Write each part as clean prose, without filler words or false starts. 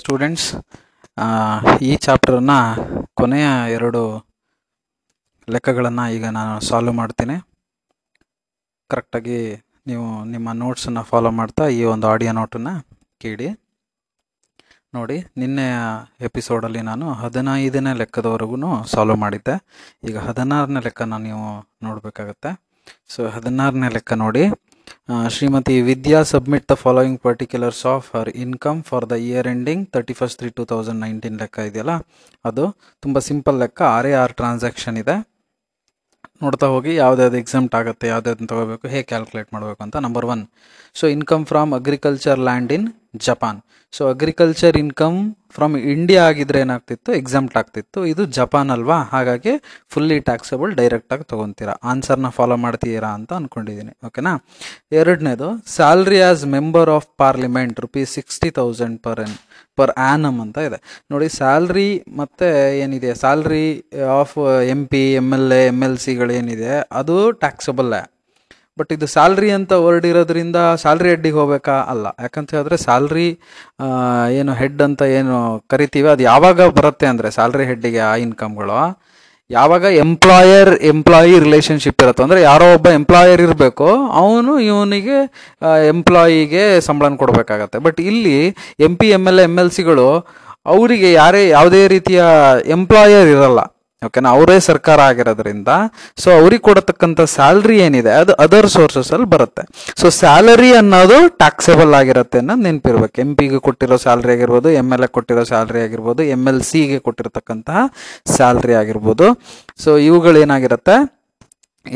Students, ಈ ಚಾಪ್ಟರನ್ನು ಕೊನೆಯ ಎರಡು ಲೆಕ್ಕಗಳನ್ನು ಈಗ ನಾನು ಸಾಲ್ವ್ ಮಾಡ್ತೀನಿ. ಕರೆಕ್ಟಾಗಿ ನೀವು ನಿಮ್ಮ ನೋಟ್ಸನ್ನು ಫಾಲೋ ಮಾಡ್ತಾ ಈ ಒಂದು ಆಡಿಯೋ ನೋಟನ್ನು ಕೇಳಿ ನೋಡಿ. ನಿನ್ನೆಯ ಎಪಿಸೋಡಲ್ಲಿ ನಾನು 15ನೇ ಲೆಕ್ಕದವರೆಗೂ ಸಾಲ್ವ್ ಮಾಡಿದ್ದೆ. ಈಗ 16ನೇ ಲೆಕ್ಕನ ನೀವು ನೋಡಬೇಕಾಗತ್ತೆ. ಸೊ 16ನೇ ಲೆಕ್ಕ ನೋಡಿ. Shrimati Vidya submit the following particulars of her income for the year ending 31/3/2019 ಲೆಕ್ಕ ಇದೆಯಲ್ಲ, ಅದು ತುಂಬ ಸಿಂಪಲ್ ಲೆಕ್ಕ. 6 ಟ್ರಾನ್ಸಾಕ್ಷನ್ ಇದೆ. ನೋಡ್ತಾ ಹೋಗಿ ಯಾವುದ್ಯಾವ್ದು ಎಕ್ಸಾಮ್ಟ್ ಆಗುತ್ತೆ, ಯಾವುದ್ಯಾವ್ದು ತೊಗೋಬೇಕು, ಹೇಗೆ ಕ್ಯಾಲ್ಕುಲೇಟ್ ಮಾಡಬೇಕು ಅಂತ. Number 1, so income from agriculture land in Japan. So agriculture income from India ಆಗಿದ್ರೆ ಏನಾಗ್ತಿತ್ತು, ಎಕ್ಸಾಮ್ಟ್ ಆಗ್ತಿತ್ತು. ಇದು ಜಪಾನ್ ಅಲ್ವಾ, ಹಾಗಾಗಿ ಫುಲ್ಲಿ ಟ್ಯಾಕ್ಸಬಲ್ ಡೈರೆಕ್ಟಾಗಿ ತೊಗೊತೀರಾ. ಆನ್ಸರ್ನ ಫಾಲೋ ಮಾಡ್ತೀರಾ ಅಂತ ಅಂದ್ಕೊಂಡಿದ್ದೀನಿ, ಓಕೆನಾ. 2ನೇದು, salary as member of parliament ₹60,000 per annum ಅಂತ ಇದೆ ನೋಡಿ. ಸ್ಯಾಲ್ರಿ ಮತ್ತು ಏನಿದೆ, ಸ್ಯಾಲ್ರಿ ಆಫ್ MP, MLA, MLCಗಳು ಏನಿದೆ ಅದು ಟ್ಯಾಕ್ಸಬಲ್ಲೇ. ಬಟ್ ಇದು ಸ್ಯಾಲ್ರಿ ಅಂತ ವರ್ಡ್ ಇರೋದ್ರಿಂದ ಸ್ಯಾಲ್ರಿ ಹೆಡ್ಡಿಗೆ ಹೋಗ್ಬೇಕಾ? ಅಲ್ಲ. ಯಾಕಂತ ಹೇಳಿದ್ರೆ ಸ್ಯಾಲ್ರಿ ಏನು ಹೆಡ್ ಅಂತ ಏನು ಕರಿತೀವಿ ಅದು ಯಾವಾಗ ಬರುತ್ತೆ ಅಂದರೆ, ಸ್ಯಾಲ್ರಿ ಹೆಡ್ಡಿಗೆ ಆ ಇನ್ಕಮ್ಗಳು ಯಾವಾಗ ಎಂಪ್ಲಾಯರ್ ರಿಲೇಷನ್ಶಿಪ್ ಇರುತ್ತೋ, ಅಂದರೆ ಯಾರೋ ಒಬ್ಬ ಎಂಪ್ಲಾಯರ್ ಇರಬೇಕು, ಅವನು ಇವನಿಗೆ ಎಂಪ್ಲಾಯಿಗೆ ಸಂಬಳನ ಕೊಡಬೇಕಾಗತ್ತೆ. ಬಟ್ ಇಲ್ಲಿ MP, MLA, MLCಗಳು ಅವರಿಗೆ ಯಾವುದೇ ರೀತಿಯ ಎಂಪ್ಲಾಯರ್ ಇರಲ್ಲ, ಓಕೆನಾ. ಅವರೇ ಸರ್ಕಾರ ಆಗಿರೋದ್ರಿಂದ ಸೊ ಅವ್ರಿಗೆ ಕೊಡತಕ್ಕಂಥ ಸ್ಯಾಲ್ರಿ ಏನಿದೆ ಅದು ಅದರ್ ಸೋರ್ಸಸಲ್ಲಿ ಬರುತ್ತೆ. ಸೊ ಸ್ಯಾಲರಿ ಅನ್ನೋದು ಟ್ಯಾಕ್ಸೇಬಲ್ ಆಗಿರುತ್ತೆ ಅನ್ನೋದು ನೆನಪಿರ್ಬೇಕು. MP ಗೆ ಕೊಟ್ಟಿರೋ ಸ್ಯಾಲ್ರಿ ಆಗಿರ್ಬೋದು, MLA ಕೊಟ್ಟಿರೋ ಸ್ಯಾಲ್ರಿ ಆಗಿರ್ಬೋದು, MLC ಗೆ ಕೊಟ್ಟಿರತಕ್ಕಂತಹ ಸ್ಯಾಲ್ರಿ ಆಗಿರ್ಬೋದು. ಸೊ ಇವುಗಳೇನಾಗಿರುತ್ತೆ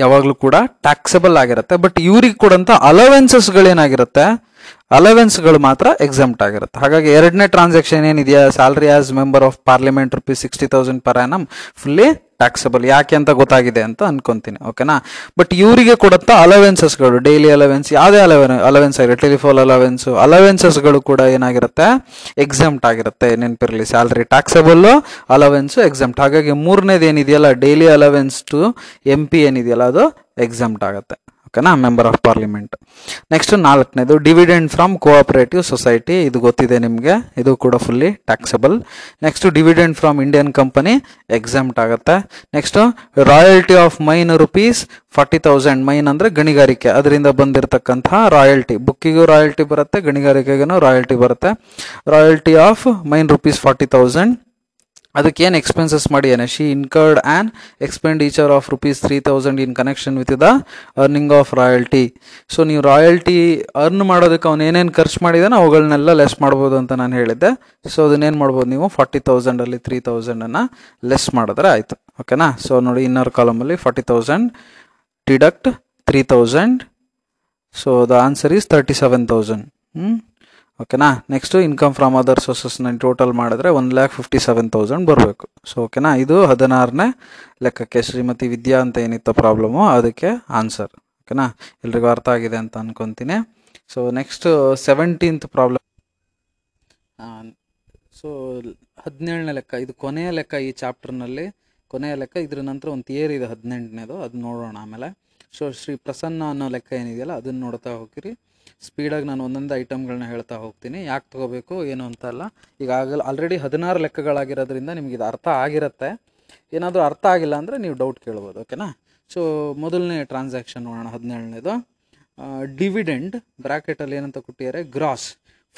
ಯಾವಾಗಲೂ ಕೂಡ ಟ್ಯಾಕ್ಸೇಬಲ್ ಆಗಿರುತ್ತೆ. ಬಟ್ ಇವ್ರಿಗೆ ಕೊಡೋಂಥ ಅಲವೆನ್ಸಸ್ಗಳೇನಾಗಿರುತ್ತೆ, ಅಲವೆನ್ಸ್ಗಳು ಮಾತ್ರ ಎಕ್ಸಾಮ್ಟ್ ಆಗಿರುತ್ತೆ. ಹಾಗಾಗಿ 2ನೇ ಟ್ರಾನ್ಸಾಕ್ಷನ್ ಏನಿದೆಯಾ, salary as member of parliament ₹60,000 per annum fully taxable. ಯಾಕೆ ಅಂತ ಗೊತ್ತಾಗಿದೆ ಅಂತ ಅನ್ಕೊಂತೀನಿ, ಓಕೆನಾ. ಬಟ್ ಇವರಿಗೆ ಕೊಡತ್ತ ಅಲವೆನ್ಸಸ್ಗಳು, ಡೈಲಿ ಅಲವೆನ್ಸ್, ಯಾವುದೇ ಅಲವೆನ್ಸ್ ಆಗಿರೋ ಟೆಲಿಫೋನ್ ಅಲವೆನ್ಸಸ್ಗಳು ಕೂಡ ಏನಾಗಿರುತ್ತೆ, ಎಕ್ಸಾಮ್ಟ್ ಆಗಿರುತ್ತೆ. ನೆನಪಿರಲಿ, ಸ್ಯಾಲ್ರಿ ಟ್ಯಾಕ್ಸಬಲ್ಲು, ಅಲವೆನ್ಸು ಎಕ್ಸಾಮ್ಟ್. ಹಾಗಾಗಿ 3ನೇದು ಏನಿದೆಯಲ್ಲ, ಡೈಲಿ ಅಲವೆನ್ಸ್ ಟು MP ಏನಿದೆಯಲ್ಲ ಅದು ಎಕ್ಸಾಮ್ಟ್ ಆಗುತ್ತೆ, ಓಕೆನಾ, ಮೆಂಬರ್ ಆಫ್ ಪಾರ್ಲಿಮೆಂಟ್. ನೆಕ್ಸ್ಟ್ 4ನೇದು, ಡಿವಿಡೆಂಡ್ ಫ್ರಮ್ ಕೋಆಪರೇಟಿವ್ ಸೊಸೈಟಿ. ಇದು ಗೊತ್ತಿದೆ ನಿಮಗೆ, ಇದು ಕೂಡ fully taxable. Next dividend from Indian company exempt ಆಗುತ್ತೆ. Next royalty of mine ₹40,000. Mine ಅಂದರೆ ಗಣಿಗಾರಿಕೆ, ಅದರಿಂದ ಬಂದಿರತಕ್ಕಂತಹ ರಾಯಲ್ಟಿ. ಬುಕ್ಕಿಗೂ ರಾಯಲ್ಟಿ ಬರುತ್ತೆ, ಗಣಿಗಾರಿಕೆಗೂ ರಾಯಲ್ಟಿ ಬರುತ್ತೆ. Royalty of mine ₹40,000. ಅದಕ್ಕೇನು ಎಕ್ಸ್ಪೆನ್ಸಸ್ ಮಾಡಿಯಾನೆ, she incurred an expenditure of ₹3,000 in connection with the earning of royalty. So ನೀವು ರಾಯಲ್ಟಿ ಅರ್ನ್ ಮಾಡೋದಕ್ಕೆ ಅವ್ನು ಏನೇನು ಖರ್ಚು ಮಾಡಿದಾನೆ ಅವುಗಳನ್ನೆಲ್ಲ ಲೆಸ್ ಮಾಡ್ಬೋದು ಅಂತ ನಾನು ಹೇಳಿದ್ದೆ. ಸೊ ಅದನ್ನೇನು ಮಾಡ್ಬೋದು ನೀವು, 40,000 $3,000 ಲೆಸ್ ಮಾಡಿದ್ರೆ ಆಯಿತು, ಓಕೆನಾ. ಸೊ ನೋಡಿ, ಇನ್ನರ್ ಕಾಲಮಲ್ಲಿ 40,000 deduct 3,000. So the answer is 37,000, ಓಕೆನಾ. ನೆಕ್ಸ್ಟು ಇನ್ಕಮ್ ಫ್ರಮ್ ಅದರ್ ಸೋರ್ಸಸ್ನ ಟೋಟಲ್ ಮಾಡಿದ್ರೆ 1,57,000 ಬರಬೇಕು. ಸೊ ಓಕೆನಾ, ಇದು 16ನೇ ಲೆಕ್ಕಕ್ಕೆ ಶ್ರೀಮತಿ ವಿದ್ಯಾ ಅಂತ ಏನಿತ್ತು ಪ್ರಾಬ್ಲಮು ಅದಕ್ಕೆ ಆನ್ಸರ್, ಓಕೆನಾ. ಎಲ್ರಿಗೂ ಅರ್ಥ ಆಗಿದೆ ಅಂತ ಅಂದ್ಕೊತೀನಿ. So next 17th problem. So 17ನೇ ಲೆಕ್ಕ, ಇದು ಕೊನೆಯ ಲೆಕ್ಕ ಈ ಚಾಪ್ಟರ್ನಲ್ಲಿ, ಕೊನೆಯ ಲೆಕ್ಕ. ಇದ್ರ ನಂತರ ಒಂದು ಥಿಯರಿ ಇದೆ 18ನೇದು, ಅದು ನೋಡೋಣ ಆಮೇಲೆ. ಸೊ ಶ್ರೀ ಪ್ರಸನ್ನ ಅನ್ನೋ ಲೆಕ್ಕ ಏನಿದೆಯಲ್ಲ ಅದನ್ನು ನೋಡ್ತಾ ಹೋಗ್ತೀರಿ. ಸ್ಪೀಡಾಗಿ ನಾನು ಒಂದೊಂದು ಐಟಮ್ಗಳನ್ನ ಹೇಳ್ತಾ ಹೋಗ್ತೀನಿ, ಯಾಕೆ ತೊಗೋಬೇಕು ಏನು ಅಂತೆಲ್ಲ. ಈಗ ಆಲ್ರೆಡಿ 16 ಲೆಕ್ಕಗಳಾಗಿರೋದ್ರಿಂದ ನಿಮಗೆ ಇದು ಅರ್ಥ ಆಗಿರುತ್ತೆ. ಏನಾದರೂ ಅರ್ಥ ಆಗಿಲ್ಲ ಅಂದರೆ ನೀವು ಡೌಟ್ ಕೇಳ್ಬೋದು, ಓಕೆನಾ. ಸೊ ಮೊದಲನೇ ಟ್ರಾನ್ಸಾಕ್ಷನ್ ನೋಡೋಣ, 17ನೇದು. ಡಿವಿಡೆಂಡ್ ಬ್ರ್ಯಾಕೆಟಲ್ಲಿ ಏನಂತ ಕೊಟ್ಟಿದ್ದಾರೆ, gross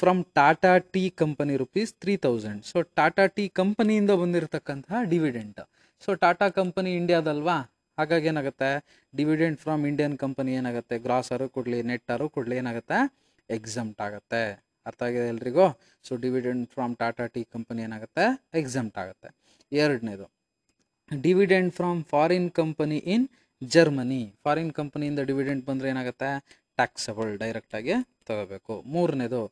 from Tata tea company ₹3,000. So Tata tea ಕಂಪನಿಯಿಂದ ಬಂದಿರತಕ್ಕಂತಹ ಡಿವಿಡೆಂಟ್. ಸೊ ಟಾಟಾ ಕಂಪನಿ ಇಂಡಿಯಾದಲ್ವಾ, ಹಾಗಾಗಿ ಏನಾಗುತ್ತೆ, ಡಿವಿಡೆಂಡ್ ಫ್ರಮ್ ಇಂಡಿಯನ್ ಕಂಪನಿ ಏನಾಗುತ್ತೆ, ಗ್ರಾಸರು ಕೊಡಲಿ ನೆಟ್ಟಾರು ಕೊಡಲಿ ಏನಾಗುತ್ತೆ, ಎಕ್ಸಾಮ್ಟ್ ಆಗುತ್ತೆ. ಅರ್ಥ ಆಗಿದೆ ಎಲ್ರಿಗೂ. So dividend from Tata tea company ಏನಾಗುತ್ತೆ, ಎಕ್ಸಾಮ್ಟ್ ಆಗುತ್ತೆ. 2ನೇದು, dividend from foreign company in Germany. Foreign ಕಂಪನಿಯಿಂದ ಡಿವಿಡೆಂಡ್ ಬಂದರೆ ಏನಾಗುತ್ತೆ, ಟ್ಯಾಕ್ಸಬಲ್, ಡೈರೆಕ್ಟಾಗಿ ತಗೋಬೇಕು. 3ನೇದು,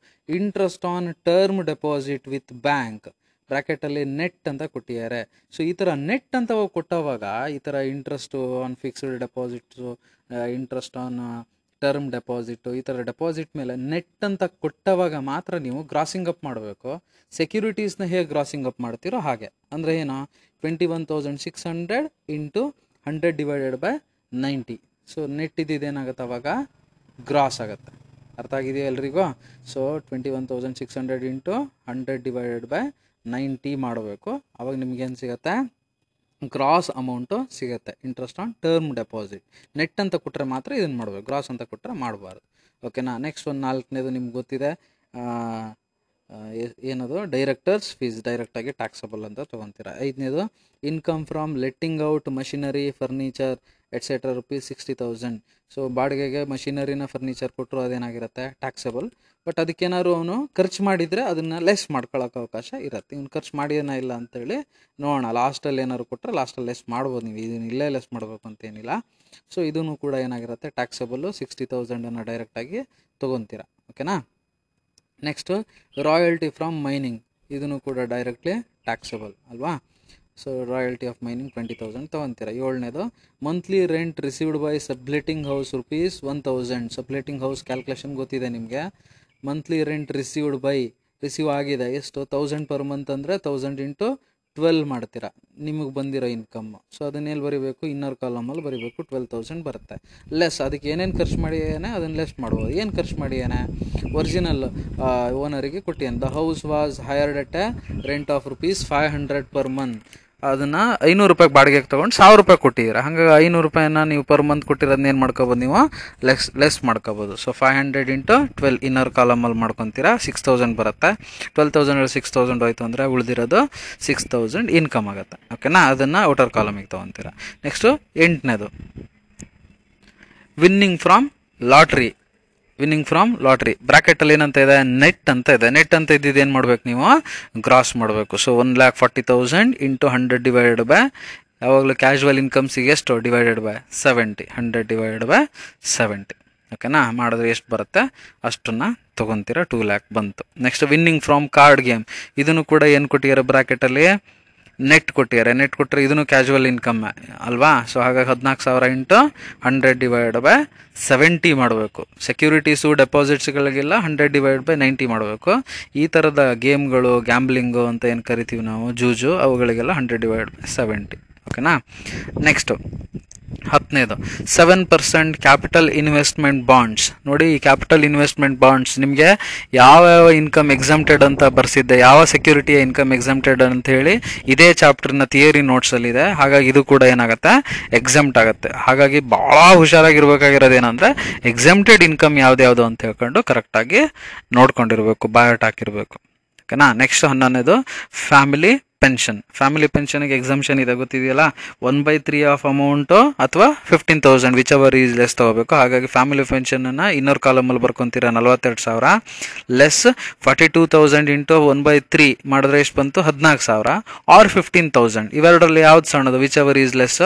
interest on term deposit with bank. ಬ್ರ್ಯಾಕೆಟಲ್ಲಿ ನೆಟ್ ಅಂತ ಕೊಟ್ಟಿದ್ದಾರೆ. ಸೊ ಈ ಥರ ನೆಟ್ ಅಂತ ಕೊಟ್ಟವಾಗ ಈ ಥರ interest on fixed deposits, interest on term deposit, ಈ ಥರ ಡೆಪಾಸಿಟ್ ಮೇಲೆ ನೆಟ್ ಅಂತ ಕೊಟ್ಟವಾಗ ಮಾತ್ರ ನೀವು ಗ್ರಾಸಿಂಗ್ ಅಪ್ ಮಾಡಬೇಕು. ಸೆಕ್ಯೂರಿಟೀಸ್ನ ಹೇಗೆ ಗ್ರಾಸಿಂಗ್ ಅಪ್ ಮಾಡ್ತೀರೋ ಹಾಗೆ. ಅಂದರೆ ಏನು, 21,600 ಇಂಟು 100 / 90. ಸೊ ನೆಟ್ ಇದೇನಾಗುತ್ತೆ, ಅವಾಗ ಗ್ರಾಸ್ ಆಗುತ್ತೆ. ಅರ್ಥ ಆಗಿದೆಯಾ ಎಲ್ರಿಗೂ? ಸೊ 21,600 ಇಂಟು 100 ಡಿವೈಡೆಡ್ ಬೈ 90 ಮಾಡಬೇಕು. ಅವಾಗ ನಿಮಗೇನು ಸಿಗುತ್ತೆ? ಗ್ರಾಸ್ ಅಮೌಂಟು ಸಿಗುತ್ತೆ. Interest on term deposit net ಅಂತ ಕೊಟ್ಟರೆ ಮಾತ್ರ ಇದನ್ನು ಮಾಡಬೇಕು, ಗ್ರಾಸ್ ಅಂತ ಕೊಟ್ಟರೆ ಮಾಡಬಾರ್ದು. ಓಕೆನಾ? ನೆಕ್ಸ್ಟ್ ಒಂದು 4ನೇದು ನಿಮ್ಗೆ ಗೊತ್ತಿದೆ, ಏನದು? ಡೈರೆಕ್ಟರ್ಸ್ ಫೀಸ್, ಡೈರೆಕ್ಟಾಗಿ ಟ್ಯಾಕ್ಸಬಲ್ ಅಂತ ತೊಗೊತೀರಾ. 5ನೇದು income from letting out machinery furniture etcetera ₹60,000. So ಬಾಡಿಗೆಗೆ ಮಷಿನರಿನ ಫರ್ನಿಚರ್ ಕೊಟ್ಟರು ಅದೇನಾಗಿರುತ್ತೆ? ಟ್ಯಾಕ್ಸಬಲ್. ಬಟ್ ಅದಕ್ಕೇನಾದ್ರು ಅವನು ಖರ್ಚು ಮಾಡಿದರೆ ಅದನ್ನು ಲೆಸ್ ಮಾಡ್ಕೊಳ್ಳೋಕೆ ಅವಕಾಶ ಇರುತ್ತೆ. ಇವ್ನು ಖರ್ಚು ಮಾಡಿಯೇನ ಇಲ್ಲ ಅಂತೇಳಿ ನೋಡೋಣ, ಲಾಸ್ಟಲ್ಲಿ ಏನಾದ್ರು ಕೊಟ್ಟರೆ ಲಾಸ್ಟಲ್ಲಿ ಲೆಸ್ ಮಾಡ್ಬೋದು. ನೀವು ಇದನ್ನ ಇಲ್ಲೇ ಲೆಸ್ ಮಾಡಬೇಕು ಅಂತೇನಿಲ್ಲ. ಸೊ ಇದೂ ಕೂಡ ಏನಾಗಿರುತ್ತೆ? ಟ್ಯಾಕ್ಸಬಲ್ಲು. 60,000 ಡೈರೆಕ್ಟಾಗಿ ತೊಗೊತೀರಾ. ಓಕೆನಾ? ನೆಕ್ಸ್ಟು ರಾಯಲ್ಟಿ ಫ್ರಮ್ ಮೈನಿಂಗ್, ಇದನ್ನು ಕೂಡ ಡೈರೆಕ್ಟ್ಲಿ ಟ್ಯಾಕ್ಸಬಲ್ ಅಲ್ವಾ? ಸೊ ರಾಯಲ್ಟಿ ಆಫ್ ಮೈನಿಂಗ್ 20,000 ತೊಗೊತೀರಾ. 7ನೇದು monthly rent received by subletting house ₹1,000. Subletting house calculation ಗೊತ್ತಿದೆ ನಿಮಗೆ. Monthly rent received by, receive ಆಗಿದೆ ಎಷ್ಟು? 1,000 ಪರ್ ಮಂತ್ ಅಂದರೆ 1,000 ಇಂಟು 12 ಮಾಡ್ತೀರಾ ನಿಮಗೆ ಬಂದಿರೋ ಇನ್ಕಮ್. ಸೊ ಅದನ್ನೇಲ್ಲಿ ಬರೀಬೇಕು? ಇನ್ನರ್ ಕಾಲಮಲ್ಲಿ ಬರೀಬೇಕು. 12,000 ಬರುತ್ತೆ. ಲೆಸ್, ಅದಕ್ಕೆ ಏನೇನು ಖರ್ಚು ಮಾಡಿಯೇನೆ ಅದನ್ನು ಲೆಸ್ ಮಾಡ್ಬೋದು. ಏನು ಖರ್ಚು ಮಾಡಿಯೇನೆ? ಒರಿಜಿನಲ್ ಓನರಿಗೆ ಕೊಟ್ಟಿಯೇನು? The house was hired at a rent of ₹500 per month. ಅದನ್ನು ₹500 ಬಾಡಿಗೆಗೆ ತೊಗೊಂಡು ₹1,000 ಕೊಟ್ಟಿದ್ದೀರಾ. ಹಾಗಾಗಿ ₹500 ನೀವು ಪರ್ ಮಂತ್ ಕೊಟ್ಟಿರೋದನ್ನೇನು ಮಾಡ್ಕೋಬೋದು? ನೀವು ಲೆಸ್ ಮಾಡ್ಕೋಬೋದು. ಸೊ 500 ಇಂಟು 12 ಇನ್ನರ್ ಕಾಲಮಲ್ಲಿ ಮಾಡ್ಕೊತೀರಾ. 6,000 ಬರುತ್ತೆ. 12,000 6,000 ಹೋಯ್ತು ಅಂದರೆ ಉಳಿದಿರೋದು 6,000 ಇನ್ಕಮ್ ಆಗುತ್ತೆ. ಓಕೆನಾ? ಅದನ್ನು ಔಟರ್ ಕಾಲಮಿಗೆ ತೊಗೊತೀರಾ. ನೆಕ್ಸ್ಟು 8ನೇದು winning from lottery. Winning from lottery ಬ್ರ್ಯಾಕೆಟಲ್ಲಿ ಏನಂತ ಇದೆ? ನೆಟ್ ಅಂತ ಇದೆ. ನೆಟ್ ಅಂತ ಇದ್ದಿದ್ದು ಏನು ಮಾಡಬೇಕು? ನೀವು ಗ್ರಾಸ್ ಮಾಡಬೇಕು. ಸೊ 1,40,000 ಇಂಟು 100 ಡಿವೈಡೆಡ್ ಬೈ, ಯಾವಾಗಲೂ ಕ್ಯಾಶುವಲ್ ಇನ್ಕಮ್ಸಿಗೆ ಎಷ್ಟು? Divided by 70. 100 divided by 70. ಓಕೆನಾ? ಮಾಡಿದ್ರೆ ಎಷ್ಟು ಬರುತ್ತೆ ಅಷ್ಟನ್ನು ತೊಗೊತೀರಾ. 2,00,000 ಬಂತು. Next winning from card game, ಇದನ್ನು ಕೂಡ ಏನು ಕೊಟ್ಟಿದ್ದಾರೆ ಬ್ರ್ಯಾಕೆಟಲ್ಲಿ? ನೆಟ್ ಕೊಟ್ಟಿದ್ದಾರೆ. ನೆಟ್ ಕೊಟ್ಟರೆ ಇದನ್ನು ಕ್ಯಾಶುವಲ್ ಇನ್ಕಮ್ ಅಲ್ವಾ? ಸೊ ಹಾಗಾಗಿ 14,000 ಇಂಟು 100 ಡಿವೈಡ್ ಬೈ 70 ಮಾಡಬೇಕು. ಸೆಕ್ಯೂರಿಟೀಸು ಡೆಪಾಸಿಟ್ಸ್ಗಳಿಗೆಲ್ಲ 100 ಡಿವೈಡ್ ಬೈ 90 ಮಾಡಬೇಕು. ಈ ಥರದ ಗೇಮ್ಗಳು, ಗ್ಯಾಂಬ್ಲಿಂಗು ಅಂತ ಏನು ಕರಿತೀವಿ ನಾವು, ಜೂಜು, ಅವುಗಳಿಗೆಲ್ಲ 100 ಡಿವೈಡ್ ಬೈ 70. ಓಕೆನಾ? ನೆಕ್ಸ್ಟು 10ನೇದು 7% ಕ್ಯಾಪಿಟಲ್ ಇನ್ವೆಸ್ಟ್ಮೆಂಟ್ ಬಾಂಡ್ಸ್. ನೋಡಿ, ಈ ಕ್ಯಾಪಿಟಲ್ ಇನ್ವೆಸ್ಟ್ಮೆಂಟ್ ಬಾಂಡ್ಸ್ ನಿಮಗೆ ಯಾವ್ಯಾವ ಇನ್ಕಮ್ ಎಕ್ಸಮ್ಟೆಡ್ ಅಂತ ಬರ್ಸಿದ್ದೆ, ಯಾವ ಸೆಕ್ಯೂರಿಟಿಯ ಇನ್ಕಮ್ ಎಕ್ಸಮ್ಟೆಡ್ ಅಂತ ಹೇಳಿ ಇದೇ ಚಾಪ್ಟರ್ನ ಥಿಯರಿ ನೋಟ್ಸಲ್ಲಿದೆ. ಹಾಗಾಗಿ ಇದು ಕೂಡ ಏನಾಗುತ್ತೆ? ಎಕ್ಸಮ್ಟ್ ಆಗುತ್ತೆ. ಹಾಗಾಗಿ ಭಾಳ ಹುಷಾರಾಗಿರ್ಬೇಕಾಗಿರೋದು ಏನಂದರೆ ಎಕ್ಸಮ್ಟೆಡ್ ಇನ್ಕಮ್ ಯಾವ್ದು ಅಂತ ಹೇಳ್ಕೊಂಡು ಕರೆಕ್ಟಾಗಿ ನೋಡ್ಕೊಂಡಿರಬೇಕು, ಬಯೋಟ್ ಹಾಕಿರಬೇಕು. ಓಕೆನಾ? ನೆಕ್ಸ್ಟ್ 11ನೇದು ಫ್ಯಾಮಿಲಿ ಪೆನ್ಷನ್. ಫ್ಯಾಮಿಲಿ ಪೆನ್ಷನ್ಗೆ ಎಕ್ಸಮ್ಷನ್ ಇದೆ ಗೊತ್ತಿದೆಯಲ್ಲ, 1/3 ಆಫ್ ಅಮೌಂಟು ಅಥವಾ 15,000 ವಿಚ್ ಅವರ್ ಈಸ್ ಲೆಸ್ ತೊಗೋಬೇಕು. ಹಾಗಾಗಿ ಫ್ಯಾಮಿಲಿ ಪೆನ್ಷನನ್ನು ಇನ್ನರ್ ಕಾಲಮಲ್ಲಿ ಬರ್ಕೊತೀರಾ 42,000 ಲೆಸ್ 42,000 ಇಂಟು 1/3 ಮಾಡಿದ್ರೆ ಎಷ್ಟು ಬಂತು? 14,000 ಆರ್ 15,000. ಇವೆರಡರಲ್ಲಿ ಯಾವ್ದು ಸಣ್ಣದು? Which our is less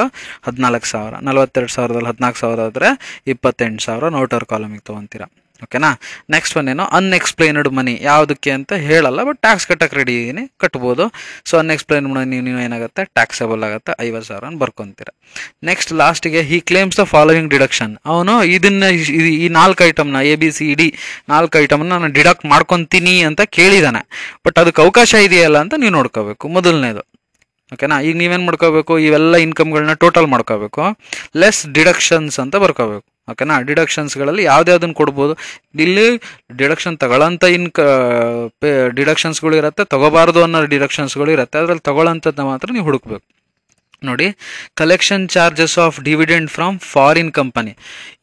14,000. 42,000ದಲ್ಲಿ 14,000 ಆದರೆ 28,000 ಔಟರ್ ಕಾಲಮಿಗೆ ತೊಗೊತೀರಾ. ಓಕೆನಾ? ನೆಕ್ಸ್ಟ್ ಒನ್ ಏನು? ಅನ್ಎಕ್ಸ್ಪ್ಲೈನ್ಡ್ ಮನಿ, ಯಾವುದಕ್ಕೆ ಅಂತ ಹೇಳಲ್ಲ, ಬಟ್ ಟ್ಯಾಕ್ಸ್ ಕಟ್ಟಕ್ಕೆ ರೆಡಿ ಇದೀನಿ, ಕಟ್ಬೋದು. ಸೊ ಅನ್ಎಕ್ಸ್ಪ್ಲೈನ್ಡ್ ಮನಿ ನೀವು ಏನಾಗುತ್ತೆ? ಟ್ಯಾಕ್ಸಬಲ್ ಆಗುತ್ತೆ. 50,000 ಬರ್ಕೊತೀರ. ನೆಕ್ಸ್ಟ್ ಲಾಸ್ಟಿಗೆ he claims the following deduction. ಅವನು ಇದನ್ನು, ಈ 4 ಐಟಮ್ನ ABCD 4 ಐಟಮ್ನ ನಾನು ಡಿಡಕ್ಟ್ ಮಾಡ್ಕೊತೀನಿ ಅಂತ ಕೇಳಿದ್ದಾನೆ. ಬಟ್ ಅದಕ್ಕೆ ಅವಕಾಶ ಇದೆಯಲ್ಲ ಅಂತ ನೀವು ನೋಡ್ಕೋಬೇಕು. ಮೊದಲನೇದು ಓಕೆನಾ? ಈಗ ನೀವೇನು ಮಾಡ್ಕೋಬೇಕು? ಇವೆಲ್ಲ ಇನ್ಕಮ್ಗಳನ್ನ ಟೋಟಲ್ ಮಾಡ್ಕೋಬೇಕು. ಲೆಸ್ ಡಿಡಕ್ಷನ್ಸ್ ಅಂತ ಬರ್ಕೋಬೇಕು. ಓಕೆನಾ? ಡಿಡಕ್ಷನ್ಸ್ಗಳಲ್ಲಿ ಯಾವುದ್ಯಾವ್ದನ್ನು ಕೊಡ್ಬೋದು? ಇಲ್ಲಿ ಡಿಡಕ್ಷನ್ ತಗೊಳ್ಳೋಂಥ ಡಿಡಕ್ಷನ್ಸ್ಗಳು ಇರುತ್ತೆ, ತೊಗೋಬಾರ್ದು ಅನ್ನೋ ಡಿಡಕ್ಷನ್ಸ್ಗಳು ಇರುತ್ತೆ. ಅದರಲ್ಲಿ ತೊಗೊಳ್ಳೋಂಥದ್ದು ಮಾತ್ರ ನೀವು ಹುಡುಕಬೇಕು. ನೋಡಿ, collection charges of dividend from foreign company.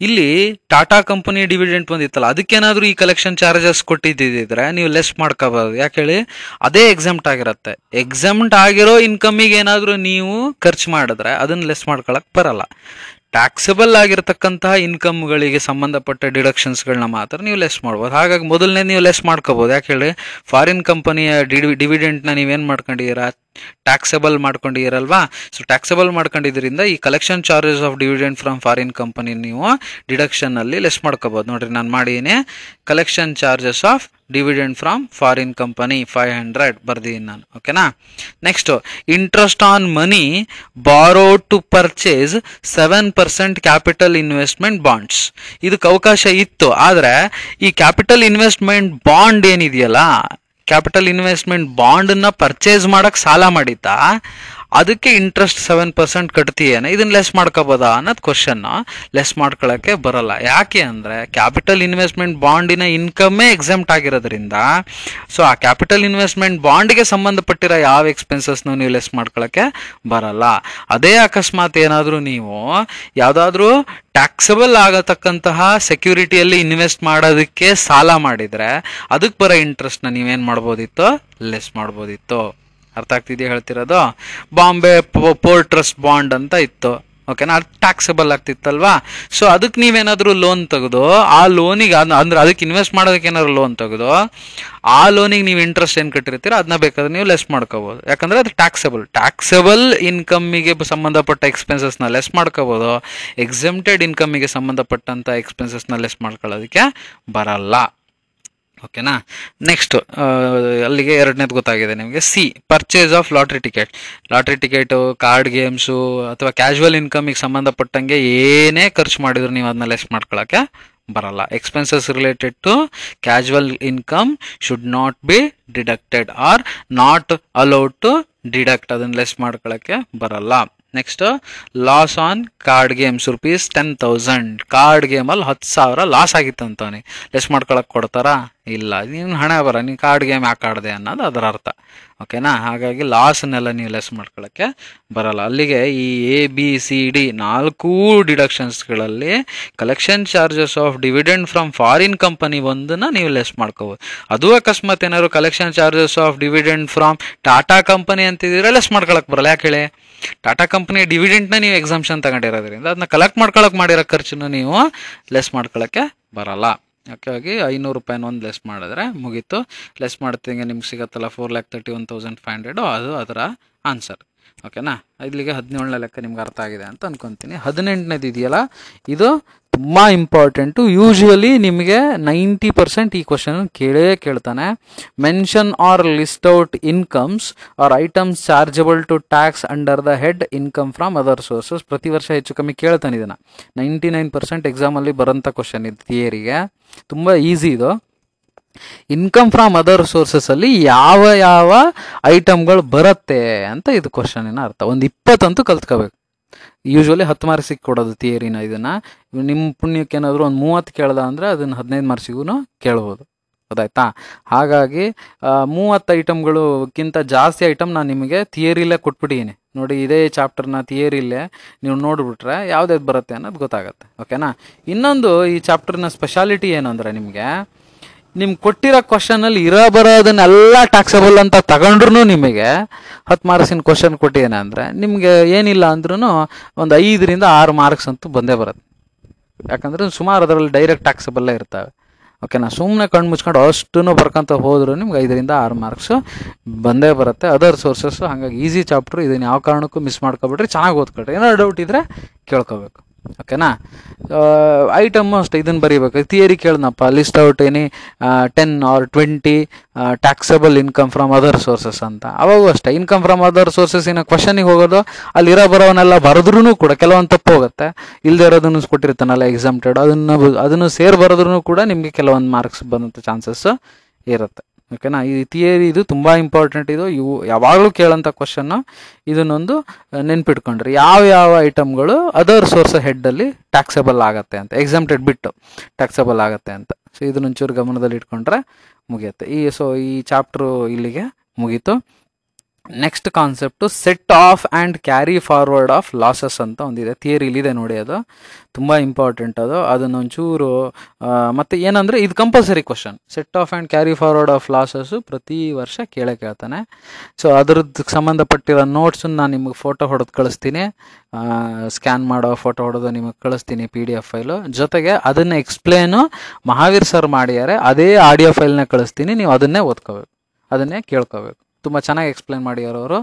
ಇಲ್ಲಿ ಟಾಟಾ ಕಂಪನಿ ಡಿವಿಡೆಂಟ್ ಬಂದಿತ್ತಲ್ಲ, ಅದಕ್ಕೇನಾದರೂ ಈ ಕಲೆಕ್ಷನ್ ಚಾರ್ಜಸ್ ಕೊಟ್ಟಿದ್ದಿದ್ರೆ ನೀವು ಲೆಸ್ ಮಾಡ್ಕೋಬಾರ್ದು. ಯಾಕೇಳಿ? ಅದೇ ಎಕ್ಸಮ್ಟ್ ಆಗಿರುತ್ತೆ. ಎಕ್ಸಮ್ಟ್ ಆಗಿರೋ ಇನ್ಕಮ್ಮಿಗೆ ಏನಾದರೂ ನೀವು ಖರ್ಚು ಮಾಡಿದ್ರೆ ಅದನ್ನು ಲೆಸ್ ಮಾಡ್ಕೊಳಕ್ಕೆ ಬರಲ್ಲ. ಟ್ಯಾಕ್ಸಬಲ್ ಆಗಿರತಕ್ಕಂತಹ ಇನ್ಕಮ್ಗಳಿಗೆ ಸಂಬಂಧಪಟ್ಟ ಡಿಡಕ್ಷನ್ಸ್ಗಳನ್ನ ಮಾತ್ರ ನೀವು ಲೆಸ್ ಮಾಡ್ಬೋದು. ಹಾಗಾಗಿ ಮೊದಲನೇ ನೀವು ಲೆಸ್ ಮಾಡ್ಕೋಬೋದು. ಯಾಕೆ ಹೇಳಿ? ಫಾರಿನ್ ಕಂಪನಿಯ ಡಿವಿಡೆಂಟ್ನ ನೀವೇನು ಮಾಡ್ಕೊಂಡಿದ್ದೀರಾ? ಟ್ಯಾಕ್ಸಬಲ್ ಮಾಡ್ಕೊಂಡಿದ್ದೀರಲ್ವಾ? ಸೊ ಟ್ಯಾಕ್ಸಬಲ್ ಮಾಡ್ಕೊಂಡಿದ್ದರಿಂದ ಈ collection charges of dividend from foreign company ನೀವು ಡಿಡಕ್ಷನಲ್ಲಿ ಲೆಸ್ ಮಾಡ್ಕೋಬೋದು. ನೋಡಿರಿ, ನಾನು ಮಾಡಿದ್ದೀನಿ collection charges of dividend from foreign company 500 ಬರ್ದಿದ್ದೀನಿ ನಾನು. ಓಕೆನಾ? Next interest on money borrowed to purchase 7% capital investment bonds. ಇದಕ್ಕೆ ಅವಕಾಶ ಇತ್ತು, ಆದರೆ ಈ ಕ್ಯಾಪಿಟಲ್ ಇನ್ವೆಸ್ಟ್ಮೆಂಟ್ ಬಾಂಡ್ ಏನಿದೆಯಲ್ಲ, ಕ್ಯಾಪಿಟಲ್ ಇನ್ವೆಸ್ಟ್ಮೆಂಟ್ ಬಾಂಡನ್ನು ಪರ್ಚೇಸ್ ಮಾಡೋಕ್ಕೆ ಸಾಲ ಮಾಡಿತ್ತಾ, ಅದಕ್ಕೆ ಇಂಟ್ರೆಸ್ಟ್ 7% ಕಟ್ತೀಯೇನೆ, ಇದನ್ನ ಲೆಸ್ ಮಾಡ್ಕೋಬೋದಾ ಅನ್ನೋದು ಕ್ವಶನ್. ಲೆಸ್ ಮಾಡ್ಕೊಳ್ಳೋಕ್ಕೆ ಬರಲ್ಲ. ಯಾಕೆ ಅಂದರೆ ಕ್ಯಾಪಿಟಲ್ ಇನ್ವೆಸ್ಟ್ಮೆಂಟ್ ಬಾಂಡಿನ ಇನ್ಕಮ್ಮೇ ಎಕ್ಸೆಂಪ್ಟ್ ಆಗಿರೋದ್ರಿಂದ, ಸೊ ಆ ಕ್ಯಾಪಿಟಲ್ ಇನ್ವೆಸ್ಟ್ಮೆಂಟ್ ಬಾಂಡ್ಗೆ ಸಂಬಂಧಪಟ್ಟಿರೋ ಯಾವ ಎಕ್ಸ್ಪೆನ್ಸಸ್ನು ನೀವು ಲೆಸ್ ಮಾಡ್ಕೊಳ್ಳೋಕ್ಕೆ ಬರಲ್ಲ. ಅದೇ ಅಕಸ್ಮಾತ್ ಏನಾದರೂ ನೀವು ಯಾವುದಾದ್ರೂ ಟ್ಯಾಕ್ಸಬಲ್ ಆಗತಕ್ಕಂತಹ ಸೆಕ್ಯೂರಿಟಿಯಲ್ಲಿ ಇನ್ವೆಸ್ಟ್ ಮಾಡೋದಕ್ಕೆ ಸಾಲ ಮಾಡಿದರೆ ಅದಕ್ಕೆ ಬರೋ ಇಂಟ್ರೆಸ್ಟ್ನ ನೀವೇನು ಮಾಡ್ಬೋದಿತ್ತು, ಲೆಸ್ ಮಾಡ್ಬೋದಿತ್ತು. ಅರ್ಥ ಆಗ್ತಿದೆಯಾ ಹೇಳ್ತಿರೋದು? ಬಾಂಬೆ ಪೋರ್ಟ್ ಟ್ರಸ್ಟ್ ಬಾಂಡ್ ಅಂತ ಇತ್ತು, ಓಕೆನಾ, ಅದು ಟ್ಯಾಕ್ಸಬಲ್ ಆಗ್ತಿತ್ತಲ್ವಾ. ಸೊ ಅದಕ್ಕೆ ನೀವೇನಾದರೂ ಲೋನ್ ತೆಗೆದು ಆ ಲೋನಿಗೆ ಅಂದ್ರೆ ಅದಕ್ಕೆ ಇನ್ವೆಸ್ಟ್ ಮಾಡೋದಕ್ಕೆ ಏನಾದ್ರು ಲೋನ್ ತೆಗೆದು ಆ ಲೋನಿಗೆ ನೀವು ಇಂಟ್ರೆಸ್ಟ್ ಏನು ಕಟ್ಟಿರ್ತೀರ ಅದನ್ನ ಬೇಕಾದ್ರೆ ನೀವು ಲೆಸ್ ಮಾಡ್ಕೋಬೋದು. ಯಾಕಂದರೆ ಅದು ಟ್ಯಾಕ್ಸಬಲ್. ಟ್ಯಾಕ್ಸಬಲ್ ಇನ್ಕಮ್ಮಿಗೆ ಸಂಬಂಧಪಟ್ಟ ಎಕ್ಸ್ಪೆನ್ಸಸ್ನ ಲೆಸ್ ಮಾಡ್ಕೋಬೋದು, ಎಕ್ಸೆಂಪ್ಟೆಡ್ ಇನ್ಕಮ್ಮಿಗೆ ಸಂಬಂಧಪಟ್ಟಂಥ ಎಕ್ಸ್ಪೆನ್ಸಸ್ನ ಲೆಸ್ ಮಾಡ್ಕೊಳ್ಳೋದಕ್ಕೆ ಬರಲ್ಲ, ಓಕೆನಾ. ನೆಕ್ಸ್ಟ್ ಅಲ್ಲಿಗೆ ಎರಡನೇದು ಗೊತ್ತಾಗಿದೆ ನಿಮಗೆ. C, purchase of lottery ticket. Lottery ticket, card games ಅಥವಾ ಕ್ಯಾಶುವಲ್ ಇನ್ಕಮಿಗೆ ಸಂಬಂಧಪಟ್ಟಂಗೆ ಏನೇ ಖರ್ಚು ಮಾಡಿದ್ರು ನೀವು ಅದನ್ನ ಲೆಸ್ ಮಾಡ್ಕೊಳ್ಳೋಕ್ಕೆ ಬರಲ್ಲ. Expenses related to casual income should not be deducted R not allowed to deduct, ಅದನ್ನು ಲೆಸ್ ಮಾಡ್ಕೊಳ್ಳೋಕ್ಕೆ ಬರಲ್ಲ. Next, loss on card games rupees 10,000. Card ಗೇಮಲ್ಲಿ 10,000 ಲಾಸ್ ಆಗಿತ್ತು ಅಂತ ಅವನಿಗೆ ಲೆಸ್ ಮಾಡ್ಕೊಳಕ್ಕೆ ಕೊಡ್ತಾರಾ? ಇಲ್ಲ. ನೀನು ಹಣೆ ಬರ, ನೀನು ಕಾರ್ಡ್ ಗೇಮ್ ಯಾಕೆ ಆಡಿದೆ ಅನ್ನೋದು ಅದರ ಅರ್ಥ, ಓಕೆನಾ. ಹಾಗಾಗಿ ಲಾಸನ್ನೆಲ್ಲ ನೀವು ಲೆಸ್ ಮಾಡ್ಕೊಳ್ಳೋಕ್ಕೆ ಬರಲ್ಲ. ಅಲ್ಲಿಗೆ ಈ ABCD 4 ಡಿಡಕ್ಷನ್ಸ್ಗಳಲ್ಲಿ collection charges of dividend from foreign company ಒಂದನ್ನು ನೀವು ಲೆಸ್ ಮಾಡ್ಕೋಬೋದು. ಅದು ಅಕಸ್ಮಾತ್ ಏನಾದ್ರು collection charges of dividend from Tata company ಅಂತಿದ್ರೆ ಲೆಸ್ ಮಾಡ್ಕೊಳಕ್ಕೆ ಬರಲ್ಲ. ಯಾಕೆ ಹೇಳಿ? ಟಾಟಾ ಕಂಪನಿಯ ಡಿವಿಡೆಂಟ್ನ ನೀವು ಎಕ್ಸಾಮ್ಷನ್ ತಗೊಂಡಿರೋದ್ರಿಂದ ಅದನ್ನ ಕಲೆಕ್ಟ್ ಮಾಡ್ಕೊಳಕ್ಕೆ ಮಾಡಿರೋ ಖರ್ಚನ್ನು ನೀವು ಲೆಸ್ ಮಾಡ್ಕೊಳಕ್ಕೆ ಬರಲ್ಲ. ಹಾಗಾಗಿ 500 ರೂಪಾಯಿನ ಒಂದು ಲೆಸ್ ಮಾಡಿದ್ರೆ ಮುಗೀತು. ಲೆಸ್ ಮಾಡ್ತೀವಿ ನಿಮ್ಗೆ ಸಿಗತ್ತಲ್ಲ 4,31,500, ಅದು ಅದರ ಆನ್ಸರ್, ಓಕೆನಾ. ಇಲ್ಲಿಗೆ 17ನೇ ಲೆಕ್ಕ ನಿಮ್ಗೆ ಅರ್ಥ ಆಗಿದೆ ಅಂತ ಅಂದ್ಕೊತೀನಿ. 18ನೇದು ಇದೆಯಲ್ಲ, ಇದು ತುಂಬ ಇಂಪಾರ್ಟೆಂಟು. ಯೂಶ್ವಲಿ ನಿಮಗೆ 90% ಈ ಕ್ವಶನ್ ಕೇಳೇ ಕೇಳ್ತಾನೆ. Mention or list out incomes or items chargeable to tax under the head income from other sources. ಪ್ರತಿ ವರ್ಷ ಹೆಚ್ಚು ಕಮ್ಮಿ ಕೇಳ್ತಾನೆ ಇದನ್ನು. 99% ಎಕ್ಸಾಮಲ್ಲಿ ಬರೋಂಥ ಕ್ವಶನ್ ಇದು. ಥಿಯರಿಗೆ ತುಂಬ ಈಸಿ ಇದು. ಇನ್ಕಮ್ ಫ್ರಾಮ್ ಅದರ್ ಸೋರ್ಸಸಲ್ಲಿ ಯಾವ ಯಾವ ಐಟಮ್ಗಳು ಬರುತ್ತೆ ಅಂತ ಇದು ಕ್ವಶನಿನ ಅರ್ಥ. ಒಂದು 20 ಅಂತೂ ಕಲ್ತ್ಕೋಬೇಕು. ಯೂಶ್ವಲಿ 10 ಮಾರ್ಕ್ಸಿಗೆ ಕೊಡೋದು ಥಿಯರಿನ. ಇದನ್ನು ನಿಮ್ಮ ಪುಣ್ಯಕ್ಕೆ ಏನಾದರೂ ಒಂದು 30 ಕೇಳ್ದ ಅಂದರೆ ಅದನ್ನು 15 ಮಾರ್ಕ್ಸಿಗೂ ಕೇಳ್ಬೋದು, ಗೊತ್ತಾಯ್ತಾ. ಹಾಗಾಗಿ 30 ಐಟಮ್ಗಳಿಗಿಂತ ಜಾಸ್ತಿ ಐಟಮ್ ನಾನು ನಿಮಗೆ ಥಿಯರಿಲೇ ಕೊಟ್ಬಿಟ್ಟಿದ್ದೀನಿ ನೋಡಿ. ಇದೇ ಚಾಪ್ಟರ್ನ ಥಿಯರಿಲೇ ನೀವು ನೋಡಿಬಿಟ್ರೆ ಯಾವುದ್ಯಾವ್ದು ಬರುತ್ತೆ ಅನ್ನೋದು ಗೊತ್ತಾಗುತ್ತೆ, ಓಕೆನಾ. ಇನ್ನೊಂದು ಈ ಚಾಪ್ಟರ್ನ ಸ್ಪೆಷಾಲಿಟಿ ಏನು ಅಂದರೆ, ನಿಮಗೆ ನಿಮ್ಗೆ ಕೊಟ್ಟಿರೋ ಕ್ವಶನಲ್ಲಿ ಇರೋ ಬರೋದನ್ನೆಲ್ಲ ಟ್ಯಾಕ್ಸಬಲ್ ಅಂತ ತಗೊಂಡ್ರೂ ನಿಮಗೆ 10 ಮಾರ್ಕ್ಸಿನ ಕ್ವಶನ್ ಕೊಟ್ಟಿದ್ದೇನೆ ಅಂದರೆ ನಿಮಗೆ ಏನಿಲ್ಲ ಅಂದ್ರೂ ಒಂದು 5 ರಿಂದ 6 ಮಾರ್ಕ್ಸ್ ಅಂತೂ ಬಂದೇ ಬರುತ್ತೆ. ಯಾಕಂದರೆ ಸುಮಾರು ಅದರಲ್ಲಿ ಡೈರೆಕ್ಟ್ ಟ್ಯಾಕ್ಸಬಲ್ಲೇ ಇರ್ತವೆ, ಓಕೆನಾ. ಸುಮ್ಮನೆ ಕಣ್ಣು ಮುಚ್ಕೊಂಡು ಅಷ್ಟೂ ಬರ್ಕೊಂತ ಹೋದರೂ ನಿಮ್ಗೆ 5 ರಿಂದ 6 ಮಾರ್ಕ್ಸು ಬಂದೇ ಬರುತ್ತೆ ಅದರ್ ಸೋರ್ಸಸ್ಸು. ಹಾಗಾಗಿ ಈಸಿ ಚಾಪ್ಟ್ರು. ಇದನ್ನು ಯಾವ ಕಾರಣಕ್ಕೂ ಮಿಸ್ ಮಾಡ್ಕೊಬಿಟ್ರಿ. ಚೆನ್ನಾಗಿ ಓದ್ಕೊಳ್ರಿ. ಏನಾದ್ರು ಡೌಟ್ ಇದ್ದರೆ ಕೇಳ್ಕೋಬೇಕು, ಓಕೆನಾ. ಐಟಮ್ಮು ಅಷ್ಟೇ, ಇದನ್ನು ಬರೀಬೇಕು. ಥಿಯರಿ ಕೇಳಿದ್ನಪ್ಪ list out any 10 or 20 taxable income from other sources ಅಂತ. ಅವಾಗೂ ಅಷ್ಟೇ ಇನ್ಕಮ್ ಫ್ರಮ್ ಅದರ್ ಸೋರ್ಸಸ್ಸಿನ ಕ್ವಶನಿಗೆ ಹೋಗೋದು, ಅಲ್ಲಿರೋ ಬರೋವನ್ನೆಲ್ಲ ಬರೆದ್ರೂ ಕೂಡ ಕೆಲವೊಂದು ತಪ್ಪು ಹೋಗುತ್ತೆ. ಇಲ್ಲದೆ ಇರೋದನ್ನು ಕೊಟ್ಟಿರ್ತಾನಲ್ಲ ಎಕ್ಸಾಮ್ಟೆಡ್, ಅದನ್ನು ಸೇರಿ ಬರೋದ್ರೂ ಕೂಡ ನಿಮಗೆ ಕೆಲವೊಂದು ಮಾರ್ಕ್ಸ್ ಬಂದಂಥ ಚಾನ್ಸಸ್ಸು ಇರುತ್ತೆ, ಓಕೆನಾ. ಈ ಥಿಯರಿ ಇದು ತುಂಬ ಇಂಪಾರ್ಟೆಂಟ್. ಇದು ಇವು ಯಾವಾಗಲೂ ಕೇಳೋಂಥ ಕ್ವಶನ್ನು. ಇದನ್ನೊಂದು ನೆನ್ಪಿಟ್ಕೊಂಡ್ರಿ. ಯಾವ ಯಾವ ಐಟಮ್ಗಳು ಅದರ್ ಸೋರ್ಸ್ ಹೆಡ್ಡಲ್ಲಿ ಟ್ಯಾಕ್ಸಬಲ್ ಆಗುತ್ತೆ ಅಂತ, ಎಕ್ಸಾಮ್ಟೆಡ್ ಬಿಟ್ಟು ಟ್ಯಾಕ್ಸಬಲ್ ಆಗುತ್ತೆ ಅಂತ. ಸೊ ಇದನ್ನೊಂಚೂರು ಗಮನದಲ್ಲಿ ಇಟ್ಕೊಂಡ್ರೆ ಮುಗಿಯುತ್ತೆ. ಈ ಚಾಪ್ಟ್ರು ಇಲ್ಲಿಗೆ ಮುಗೀತು. Next concept set off and carry forward of losses ಅಂತ ಒಂದಿದೆ. ಥಿಯರಿಲಿದೆ ನೋಡಿ, ಅದು ತುಂಬ ಇಂಪಾರ್ಟೆಂಟ್. ಅದು ಅದನ್ನೊಂಚೂರು ಮತ್ತು ಏನಂದರೆ ಇದು compulsory question. Set off and carry forward of losses ಪ್ರತಿ ವರ್ಷ ಕೇಳೇ ಕೇಳ್ತಾನೆ. ಸೊ ಅದ್ರದ್ದು ಸಂಬಂಧಪಟ್ಟಿರೋ ನೋಟ್ಸನ್ನು ನಾನು ನಿಮಗೆ ಫೋಟೋ ಹೊಡೆದು ಕಳಿಸ್ತೀನಿ. ಸ್ಕ್ಯಾನ್ ಮಾಡೋ ಫೋಟೋ ಹೊಡೆದು ನಿಮಗೆ ಕಳಿಸ್ತೀನಿ PDF ಫೈಲು. ಜೊತೆಗೆ ಅದನ್ನು ಎಕ್ಸ್ಪ್ಲೇನು ಮಹಾವೀರ್ ಸರ್ ಮಾಡಿದ್ದಾರೆ, ಅದೇ ಆಡಿಯೋ ಫೈಲ್ನ ಕಳಿಸ್ತೀನಿ. ನೀವು ಅದನ್ನೇ ಓದ್ಕೋಬೇಕು, ಅದನ್ನೇ ಕೇಳ್ಕೋಬೇಕು. ತುಂಬ ಚೆನ್ನಾಗಿ ಎಕ್ಸ್ಪ್ಲೇನ್ ಮಾಡಿರೋರು.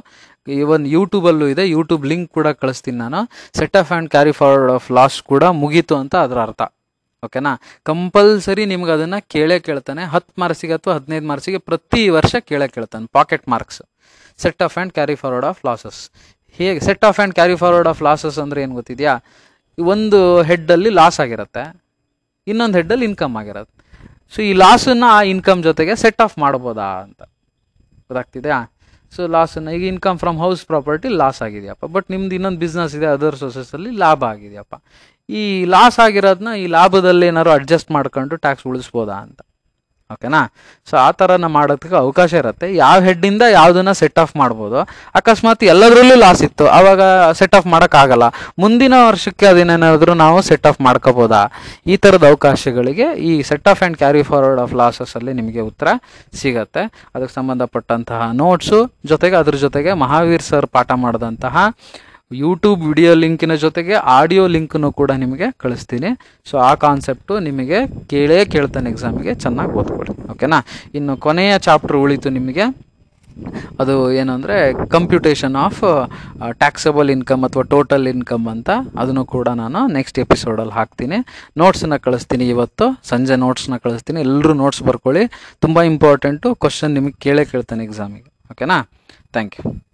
ಈವನ್ ಯೂಟ್ಯೂಬಲ್ಲೂ ಇದೆ, ಯೂಟ್ಯೂಬ್ ಲಿಂಕ್ ಕೂಡ ಕಳಿಸ್ತೀನಿ ನಾನು. Set off and carry forward of loss ಕೂಡ ಮುಗೀತು ಅಂತ ಅದರ ಅರ್ಥ, ಓಕೆನಾ. ಕಂಪಲ್ಸರಿ ನಿಮ್ಗೆ ಅದನ್ನು ಕೇಳೇ ಕೇಳ್ತಾನೆ. 10 ಮಾರ್ಕ್ಸಿಗೆ ಅಥವಾ 15 ಮಾರ್ಕ್ಸಿಗೆ ಪ್ರತಿ ವರ್ಷ ಕೇಳೇ ಕೇಳ್ತಾನೆ. Pocket marks set off and carry forward of losses. ಹೇಗೆ set off and carry forward of losses ಅಂದರೆ ಏನು ಗೊತ್ತಿದೆಯಾ? ಒಂದು ಹೆಡ್ಡಲ್ಲಿ ಲಾಸ್ ಆಗಿರುತ್ತೆ, ಇನ್ನೊಂದು ಹೆಡ್ಡಲ್ಲಿ ಇನ್ಕಮ್ ಆಗಿರುತ್ತೆ. ಸೊ ಈ ಲಾಸನ್ನು ಆ ಇನ್ಕಮ್ ಜೊತೆಗೆ ಸೆಟ್ ಆಫ್ ಮಾಡ್ಬೋದಾ ಅಂತ ಗೊತ್ತಾಗ್ತಿದೆಯಾ? ಸೊ ಲಾಸ್ ಅನ್ನ, ಈಗ income from house property loss ಆಗಿದೆಯಪ್ಪ, ಬಟ್ ನಿಮ್ದು ಇನ್ನೊಂದು ಬಿಸ್ನೆಸ್ ಇದೆ ಅದರ್ ಸೋರ್ಸಸ್ಸಲ್ಲಿ ಲಾಭ ಆಗಿದೆಯಪ್ಪ, ಈ ಲಾಸ್ ಆಗಿರೋದನ್ನ ಈ ಲಾಭದಲ್ಲೇನಾದ್ರು ಅಡ್ಜಸ್ಟ್ ಮಾಡ್ಕೊಂಡು ಟ್ಯಾಕ್ಸ್ ಉಳಿಸ್ಬೋದಾ ಅಂತ. ಓಕೆನಾ? ಸೊ ಆ ಥರನ ಮಾಡೋದಕ್ಕೆ ಅವಕಾಶ ಇರುತ್ತೆ. ಯಾವ ಹೆಡ್ಡಿಂದ ಯಾವುದನ್ನು ಸೆಟ್ ಆಫ್ ಮಾಡ್ಬೋದು. ಅಕಸ್ಮಾತ್ ಎಲ್ಲದರಲ್ಲೂ ಲಾಸ್ ಇತ್ತು ಆವಾಗ ಸೆಟ್ ಆಫ್ ಮಾಡೋಕ್ಕಾಗಲ್ಲ, ಮುಂದಿನ ವರ್ಷಕ್ಕೆ ಅದೇನೇನಾದರೂ ನಾವು ಸೆಟ್ ಆಫ್ ಮಾಡ್ಕೋಬೋದಾ? ಈ ಥರದ ಅವಕಾಶಗಳಿಗೆ ಈ set off and carry forward of ಲಾಸಸ್ಸಲ್ಲಿ ನಿಮಗೆ ಉತ್ತರ ಸಿಗತ್ತೆ. ಅದಕ್ಕೆ ಸಂಬಂಧಪಟ್ಟಂತಹ ನೋಟ್ಸು ಜೊತೆಗೆ ಅದ್ರ ಜೊತೆಗೆ ಮಹಾವೀರ್ ಸರ್ ಪಾಠ ಮಾಡಿದಂತಹ ಯೂಟ್ಯೂಬ್ ವಿಡಿಯೋ ಲಿಂಕಿನ ಜೊತೆಗೆ ಆಡಿಯೋ ಲಿಂಕನ್ನು ಕೂಡ ನಿಮಗೆ ಕಳಿಸ್ತೀನಿ. ಸೊ ಆ ಕಾನ್ಸೆಪ್ಟು ನಿಮಗೆ ಕೇಳೇ ಕೇಳ್ತಾನೆ ಎಕ್ಸಾಮಿಗೆ, ಚೆನ್ನಾಗಿ ಓದ್ಕೊಳ್ಳಿ. ಓಕೆನಾ? ಇನ್ನು ಕೊನೆಯ ಚಾಪ್ಟರ್ ಉಳಿತು ನಿಮಗೆ, ಅದು ಏನು ಅಂದರೆ ಕಂಪ್ಯೂಟೇಷನ್ ಆಫ್ ಟ್ಯಾಕ್ಸಬಲ್ ಇನ್ಕಮ್ ಅಥವಾ ಟೋಟಲ್ ಇನ್ಕಮ್ ಅಂತ. ಅದನ್ನು ಕೂಡ ನಾನು ನೆಕ್ಸ್ಟ್ ಎಪಿಸೋಡಲ್ಲಿ ಹಾಕ್ತೀನಿ. ನೋಟ್ಸನ್ನ ಕಳಿಸ್ತೀನಿ, ಇವತ್ತು ಸಂಜೆ ನೋಟ್ಸನ್ನ ಕಳಿಸ್ತೀನಿ, ಎಲ್ಲರೂ ನೋಟ್ಸ್ ಬರ್ಕೊಳ್ಳಿ. ತುಂಬ ಇಂಪಾರ್ಟೆಂಟು, ಕ್ವಶನ್ ನಿಮಗೆ ಕೇಳೇ ಕೇಳ್ತಾನೆ ಎಕ್ಸಾಮಿಗೆ. ಓಕೆನಾ? Thank you.